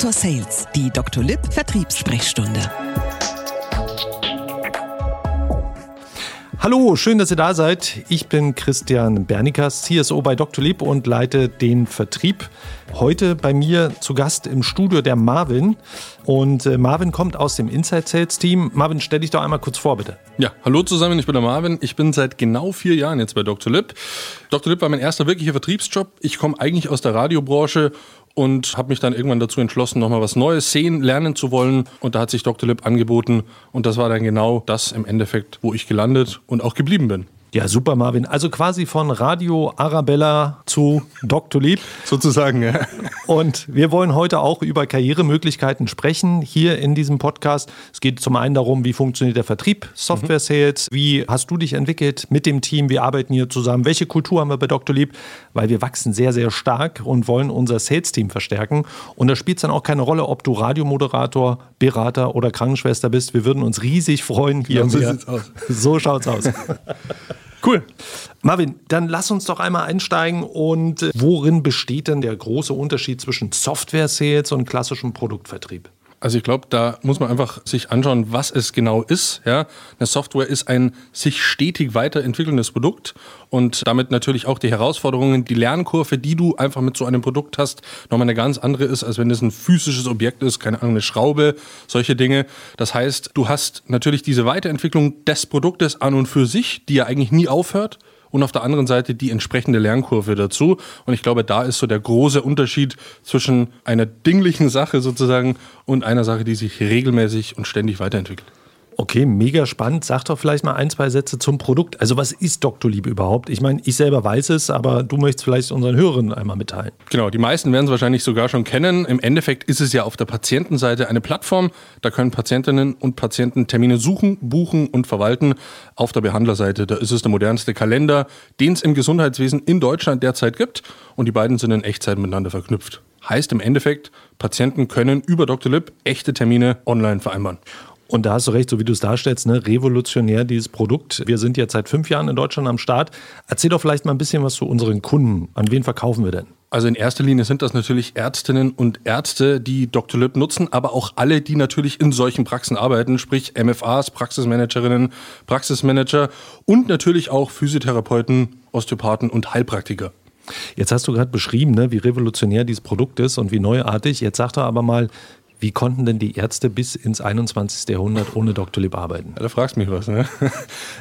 Dr. Sales, die Dr. Lipp Vertriebssprechstunde. Hallo, schön, dass ihr da seid. Ich bin Christian Bernikas, CSO bei Doctolib und leite den Vertrieb. Heute bei mir zu Gast im Studio der Marvin. Und Marvin kommt aus dem Inside Sales Team. Marvin, stell dich doch einmal kurz vor, bitte. Ja, hallo zusammen, ich bin der Marvin. Ich bin seit genau 4 Jahren jetzt bei Doctolib. Doctolib war mein erster wirklicher Vertriebsjob. Ich komme eigentlich aus der Radiobranche und habe mich dann irgendwann dazu entschlossen, nochmal was Neues sehen, lernen zu wollen. Und da hat sich Doctolib angeboten. Und das war dann genau das im Endeffekt, wo ich gelandet und auch geblieben bin. Ja, super, Marvin. Also quasi von Radio Arabella zu Doctolib. Sozusagen, ja. Und wir wollen heute auch über Karrieremöglichkeiten sprechen, hier in diesem Podcast. Es geht zum einen darum, wie funktioniert der Vertrieb, Software-Sales, wie hast du dich entwickelt mit dem Team, wir arbeiten hier zusammen, welche Kultur haben wir bei Doctolib, weil wir wachsen sehr, sehr stark und wollen unser Sales-Team verstärken. Und da spielt es dann auch keine Rolle, ob du Radiomoderator, Berater oder Krankenschwester bist. Wir würden uns riesig freuen. Hier genau, so sieht's aus. So schaut's aus. Cool. Marvin, dann lass uns doch einmal einsteigen und worin besteht denn der große Unterschied zwischen Software-Sales und klassischem Produktvertrieb? Also ich glaube, da muss man einfach sich anschauen, was es genau ist. Ja, eine Software ist ein sich stetig weiterentwickelndes Produkt und damit natürlich auch die Herausforderungen, die Lernkurve, die du einfach mit so einem Produkt hast, nochmal eine ganz andere ist, als wenn es ein physisches Objekt ist, keine Ahnung, eine Schraube, solche Dinge. Das heißt, du hast natürlich diese Weiterentwicklung des Produktes an und für sich, die ja eigentlich nie aufhört. Und auf der anderen Seite die entsprechende Lernkurve dazu. Und ich glaube, da ist so der große Unterschied zwischen einer dinglichen Sache sozusagen und einer Sache, die sich regelmäßig und ständig weiterentwickelt. Okay, mega spannend. Sag doch vielleicht mal 1, 2 Sätze zum Produkt. Also was ist Doctolib überhaupt? Ich meine, ich selber weiß es, aber du möchtest vielleicht unseren Hörerinnen einmal mitteilen. Genau, die meisten werden es wahrscheinlich sogar schon kennen. Im Endeffekt ist es ja auf der Patientenseite eine Plattform. Da können Patientinnen und Patienten Termine suchen, buchen und verwalten. Auf der Behandlerseite, da ist es der modernste Kalender, den es im Gesundheitswesen in Deutschland derzeit gibt. Und die beiden sind in Echtzeit miteinander verknüpft. Heißt im Endeffekt, Patienten können über Doctolib echte Termine online vereinbaren. Und da hast du recht, so wie du es darstellst, ne? Revolutionär dieses Produkt. Wir sind jetzt seit 5 Jahren in Deutschland am Start. Erzähl doch vielleicht mal ein bisschen was zu unseren Kunden. An wen verkaufen wir denn? Also in erster Linie sind das natürlich Ärztinnen und Ärzte, die Doctolib nutzen, aber auch alle, die natürlich in solchen Praxen arbeiten, sprich MFAs, Praxismanagerinnen, Praxismanager und natürlich auch Physiotherapeuten, Osteopathen und Heilpraktiker. Jetzt hast du gerade beschrieben, ne, wie revolutionär dieses Produkt ist und wie neuartig. Jetzt sag doch aber mal, wie konnten denn die Ärzte bis ins 21. Jahrhundert ohne Doctolib arbeiten? Ja, da fragst du mich was, ne?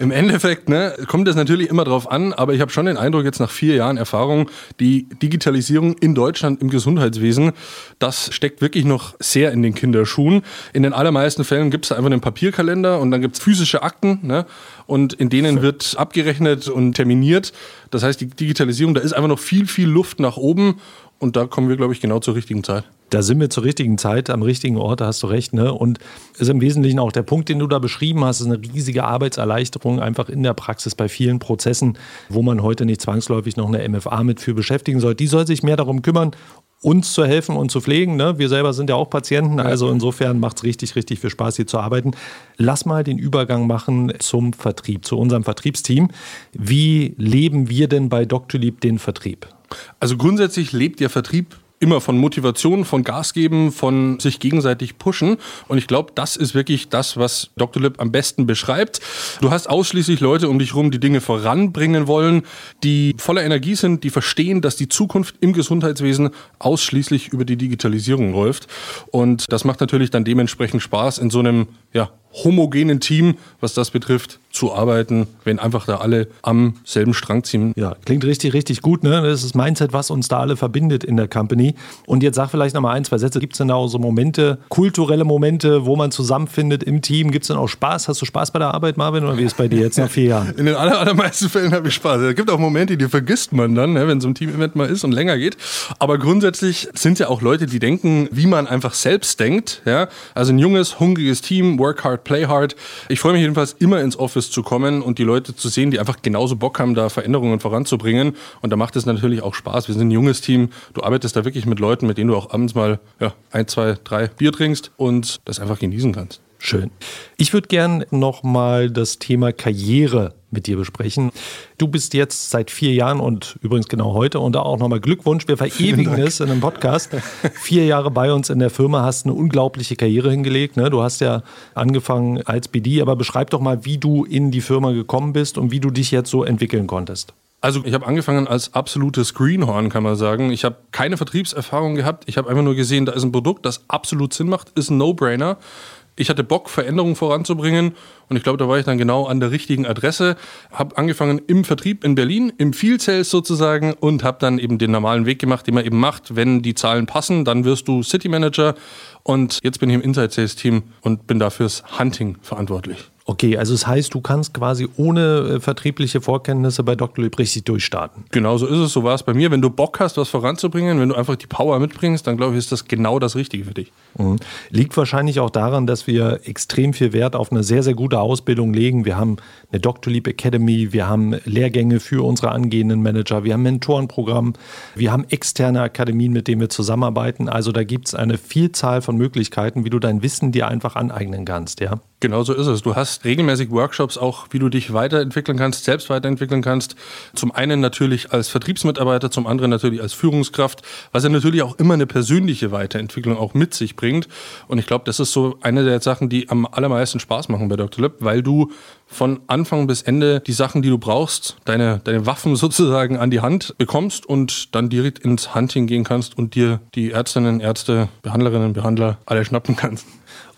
Im Endeffekt, ne, kommt das natürlich immer drauf an, aber ich habe schon den Eindruck, jetzt nach 4 Jahren Erfahrung, die Digitalisierung in Deutschland im Gesundheitswesen, das steckt wirklich noch sehr in den Kinderschuhen. In den allermeisten Fällen gibt es einfach einen Papierkalender und dann gibt es physische Akten, ne? Und in denen wird abgerechnet und terminiert. Das heißt, die Digitalisierung, da ist einfach noch viel, viel Luft nach oben. Und da kommen wir, glaube ich, genau zur richtigen Zeit. Da sind wir zur richtigen Zeit, am richtigen Ort, da hast du recht, ne? Und ist im Wesentlichen auch der Punkt, den du da beschrieben hast, ist eine riesige Arbeitserleichterung einfach in der Praxis bei vielen Prozessen, wo man heute nicht zwangsläufig noch eine MFA mit für beschäftigen soll. Die soll sich mehr darum kümmern, uns zu helfen und zu pflegen, ne? Wir selber sind ja auch Patienten, also insofern macht es richtig, richtig viel Spaß, hier zu arbeiten. Lass mal den Übergang machen zum Vertrieb, zu unserem Vertriebsteam. Wie leben wir denn bei Doctolib den Vertrieb? Also grundsätzlich lebt der Vertrieb immer von Motivation, von Gas geben, von sich gegenseitig pushen. Und ich glaube, das ist wirklich das, was Doctolib am besten beschreibt. Du hast ausschließlich Leute um dich rum, die Dinge voranbringen wollen, die voller Energie sind, die verstehen, dass die Zukunft im Gesundheitswesen ausschließlich über die Digitalisierung läuft. Und das macht natürlich dann dementsprechend Spaß, in so einem homogenen Team, was das betrifft, zu arbeiten, wenn einfach da alle am selben Strang ziehen. Ja, klingt richtig, richtig gut, ne? Das ist das Mindset, was uns da alle verbindet in der Company. Und jetzt sag vielleicht nochmal 1, 2 Sätze. Gibt es denn da auch so Momente, kulturelle Momente, wo man zusammenfindet im Team? Gibt es denn auch Spaß? Hast du Spaß bei der Arbeit, Marvin, oder wie ist es bei dir jetzt nach 4 Jahren? In den allermeisten Fällen habe ich Spaß. Es gibt auch Momente, die vergisst man dann, wenn so ein Team-Event mal ist und länger geht. Aber grundsätzlich sind ja auch Leute, die denken, wie man einfach selbst denkt. Ja? Also ein junges, hungriges Team, work hard, play hard. Ich freue mich jedenfalls immer ins Office zu kommen und die Leute zu sehen, die einfach genauso Bock haben, da Veränderungen voranzubringen. Und da macht es natürlich auch Spaß. Wir sind ein junges Team. Du arbeitest da wirklich mit Leuten, mit denen du auch abends mal 1, 2, 3 Bier trinkst und das einfach genießen kannst. Schön. Ich würde gern nochmal das Thema Karriere mit dir besprechen. Du bist jetzt seit 4 Jahren und übrigens genau heute und da auch nochmal Glückwunsch, wir verewigen es in einem Podcast. 4 Jahre bei uns in der Firma, hast eine unglaubliche Karriere hingelegt. Ne? Du hast ja angefangen als BD, aber beschreib doch mal, wie du in die Firma gekommen bist und wie du dich jetzt so entwickeln konntest. Also ich habe angefangen als absolutes Greenhorn, kann man sagen. Ich habe keine Vertriebserfahrung gehabt. Ich habe einfach nur gesehen, da ist ein Produkt, das absolut Sinn macht, ist ein No-Brainer. Ich hatte Bock, Veränderungen voranzubringen und ich glaube, da war ich dann genau an der richtigen Adresse. Habe angefangen im Vertrieb in Berlin, im Field Sales sozusagen und habe dann eben den normalen Weg gemacht, den man eben macht. Wenn die Zahlen passen, dann wirst du City Manager und jetzt bin ich im Inside Sales Team und bin dafür das Hunting verantwortlich. Okay, also das heißt, du kannst quasi ohne vertriebliche Vorkenntnisse bei Doctolib richtig durchstarten. Genau so ist es, so war es bei mir. Wenn du Bock hast, was voranzubringen, wenn du einfach die Power mitbringst, dann glaube ich, ist das genau das Richtige für dich. Mhm. Liegt wahrscheinlich auch daran, dass wir extrem viel Wert auf eine sehr, sehr gute Ausbildung legen. Wir haben eine Doctolib Academy, wir haben Lehrgänge für unsere angehenden Manager, wir haben Mentorenprogramm, wir haben externe Akademien, mit denen wir zusammenarbeiten. Also da gibt es eine Vielzahl von Möglichkeiten, wie du dein Wissen dir einfach aneignen kannst, ja? Genau so ist es. Du hast regelmäßig Workshops auch, wie du dich weiterentwickeln kannst, selbst weiterentwickeln kannst. Zum einen natürlich als Vertriebsmitarbeiter, zum anderen natürlich als Führungskraft, was ja natürlich auch immer eine persönliche Weiterentwicklung auch mit sich bringt. Und ich glaube, das ist so eine der Sachen, die am allermeisten Spaß machen bei Dr. Lipp, weil du von Anfang bis Ende die Sachen, die du brauchst, deine Waffen sozusagen an die Hand bekommst und dann direkt ins Hunting gehen kannst und dir die Ärztinnen, Ärzte, Behandlerinnen, Behandler alle schnappen kannst.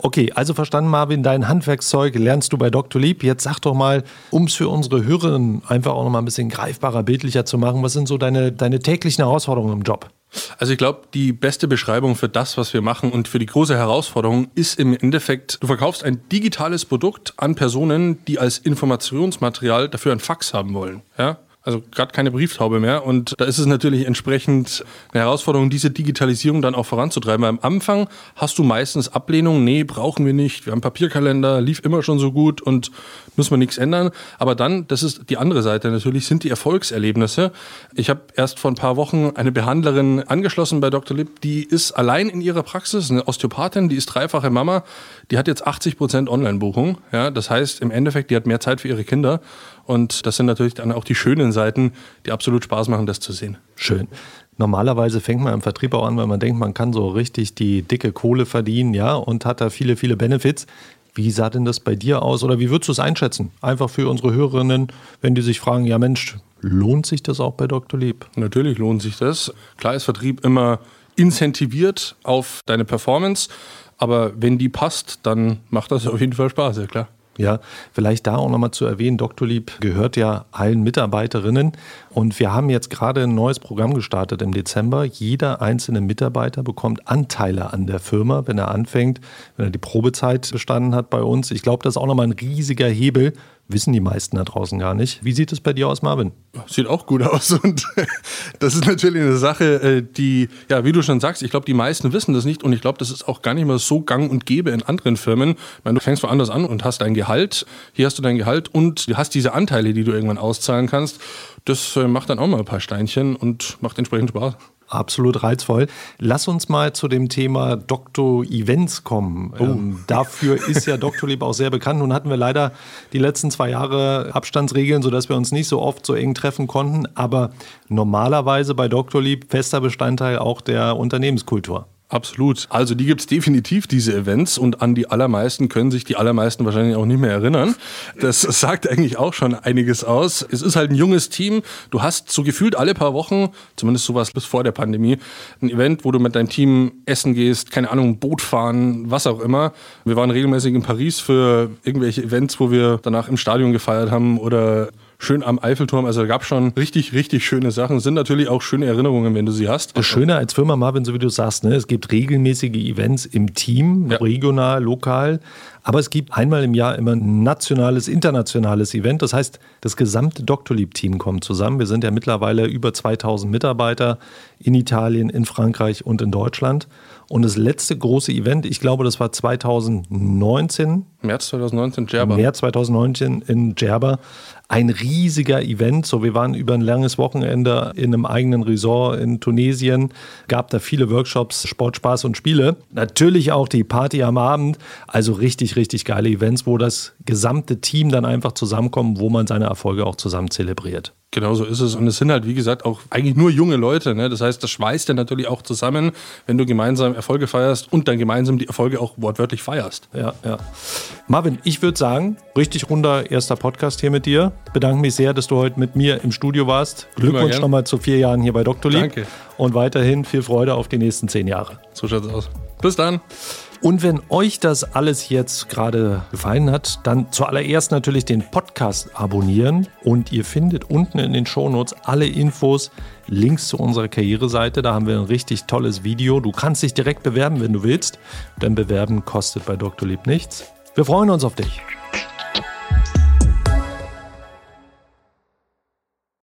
Okay, also verstanden, Marvin, dein Handwerkszeug lernst du bei Doctolib. Jetzt sag doch mal, um es für unsere Hörerinnen einfach auch noch mal ein bisschen greifbarer, bildlicher zu machen, was sind so deine täglichen Herausforderungen im Job? Also ich glaube, die beste Beschreibung für das, was wir machen und für die große Herausforderung ist im Endeffekt, du verkaufst ein digitales Produkt an Personen, die als Informationsmaterial dafür ein Fax haben wollen, ja? Also gerade keine Brieftaube mehr und da ist es natürlich entsprechend eine Herausforderung, diese Digitalisierung dann auch voranzutreiben. Weil am Anfang hast du meistens Ablehnung, nee, brauchen wir nicht, wir haben Papierkalender, lief immer schon so gut und müssen wir nichts ändern. Aber dann, das ist die andere Seite natürlich, sind die Erfolgserlebnisse. Ich habe erst vor ein paar Wochen eine Behandlerin angeschlossen bei Dr. Lipp, die ist allein in ihrer Praxis, eine Osteopathin, die ist dreifache Mama, die hat jetzt 80% Online-Buchung. Ja, das heißt im Endeffekt, die hat mehr Zeit für ihre Kinder. Und das sind natürlich dann auch die schönen Seiten, die absolut Spaß machen, das zu sehen. Schön. Normalerweise fängt man im Vertrieb auch an, weil man denkt, man kann so richtig die dicke Kohle verdienen, ja, und hat da viele, viele Benefits. Wie sah denn das bei dir aus oder wie würdest du es einschätzen? Einfach für unsere Hörerinnen, wenn die sich fragen, ja Mensch, lohnt sich das auch bei Doctolib? Natürlich lohnt sich das. Klar ist Vertrieb immer incentiviert auf deine Performance, aber wenn die passt, dann macht das auf jeden Fall Spaß, ja klar. Ja, vielleicht da auch nochmal zu erwähnen, Doctolib gehört ja allen Mitarbeiterinnen und wir haben jetzt gerade ein neues Programm gestartet im Dezember. Jeder einzelne Mitarbeiter bekommt Anteile an der Firma, wenn er anfängt, wenn er die Probezeit bestanden hat bei uns. Ich glaube, das ist auch nochmal ein riesiger Hebel. Wissen die meisten da draußen gar nicht. Wie sieht es bei dir aus, Marvin? Sieht auch gut aus und das ist natürlich eine Sache, die, ja, wie du schon sagst, ich glaube, die meisten wissen das nicht und ich glaube, das ist auch gar nicht mehr so gang und gäbe in anderen Firmen. Ich meine, du fängst woanders an und hast dein Gehalt, hier hast du dein Gehalt und du hast diese Anteile, die du irgendwann auszahlen kannst. Das macht dann auch mal ein paar Steinchen und macht entsprechend Spaß. Absolut reizvoll. Lass uns mal zu dem Thema Doctor-Events kommen. Oh. Dafür ist ja Doctolib auch sehr bekannt. Nun hatten wir leider die letzten 2 Jahre Abstandsregeln, sodass wir uns nicht so oft so eng treffen konnten. Aber normalerweise bei Doctolib fester Bestandteil auch der Unternehmenskultur. Absolut. Also die gibt es definitiv, diese Events. Und an die allermeisten können sich die allermeisten wahrscheinlich auch nicht mehr erinnern. Das sagt eigentlich auch schon einiges aus. Es ist halt ein junges Team. Du hast so gefühlt alle paar Wochen, zumindest sowas bis vor der Pandemie, ein Event, wo du mit deinem Team essen gehst, keine Ahnung, Boot fahren, was auch immer. Wir waren regelmäßig in Paris für irgendwelche Events, wo wir danach im Stadion gefeiert haben oder schön am Eiffelturm, also da gab es schon richtig, richtig schöne Sachen. Sind natürlich auch schöne Erinnerungen, wenn du sie hast. Das Schöne als Firma, Marvin, so wie du sagst, ne? Es gibt regelmäßige Events im Team, ja. Regional, lokal. Aber es gibt einmal im Jahr immer ein nationales, internationales Event. Das heißt, das gesamte Doctolib-Team kommt zusammen. Wir sind ja mittlerweile über 2000 Mitarbeiter in Italien, in Frankreich und in Deutschland. Und das letzte große Event, ich glaube, das war 2019. März 2019 in Djerba. März 2019 in Djerba. Ein riesiger Event. So, wir waren über ein langes Wochenende in einem eigenen Resort in Tunesien. Gab da viele Workshops, Sport, Spaß und Spiele. Natürlich auch die Party am Abend. Also richtig richtig, richtig geile Events, wo das gesamte Team dann einfach zusammenkommt, wo man seine Erfolge auch zusammen zelebriert. Genau so ist es. Und es sind halt, wie gesagt, auch eigentlich nur junge Leute. Ne? Das heißt, das schweißt ja natürlich auch zusammen, wenn du gemeinsam Erfolge feierst und dann gemeinsam die Erfolge auch wortwörtlich feierst. Ja, ja. Marvin, ich würde sagen, richtig runder erster Podcast hier mit dir. Bedanke mich sehr, dass du heute mit mir im Studio warst. Glückwunsch nochmal zu 4 Jahren hier bei Doctolib. Danke. Und weiterhin viel Freude auf die nächsten 10 Jahre. So schaut's aus. Bis dann. Und wenn euch das alles jetzt gerade gefallen hat, dann zuallererst natürlich den Podcast abonnieren. Und ihr findet unten in den Shownotes alle Infos, Links zu unserer Karriereseite. Da haben wir ein richtig tolles Video. Du kannst dich direkt bewerben, wenn du willst. Denn bewerben kostet bei Doctolib nichts. Wir freuen uns auf dich.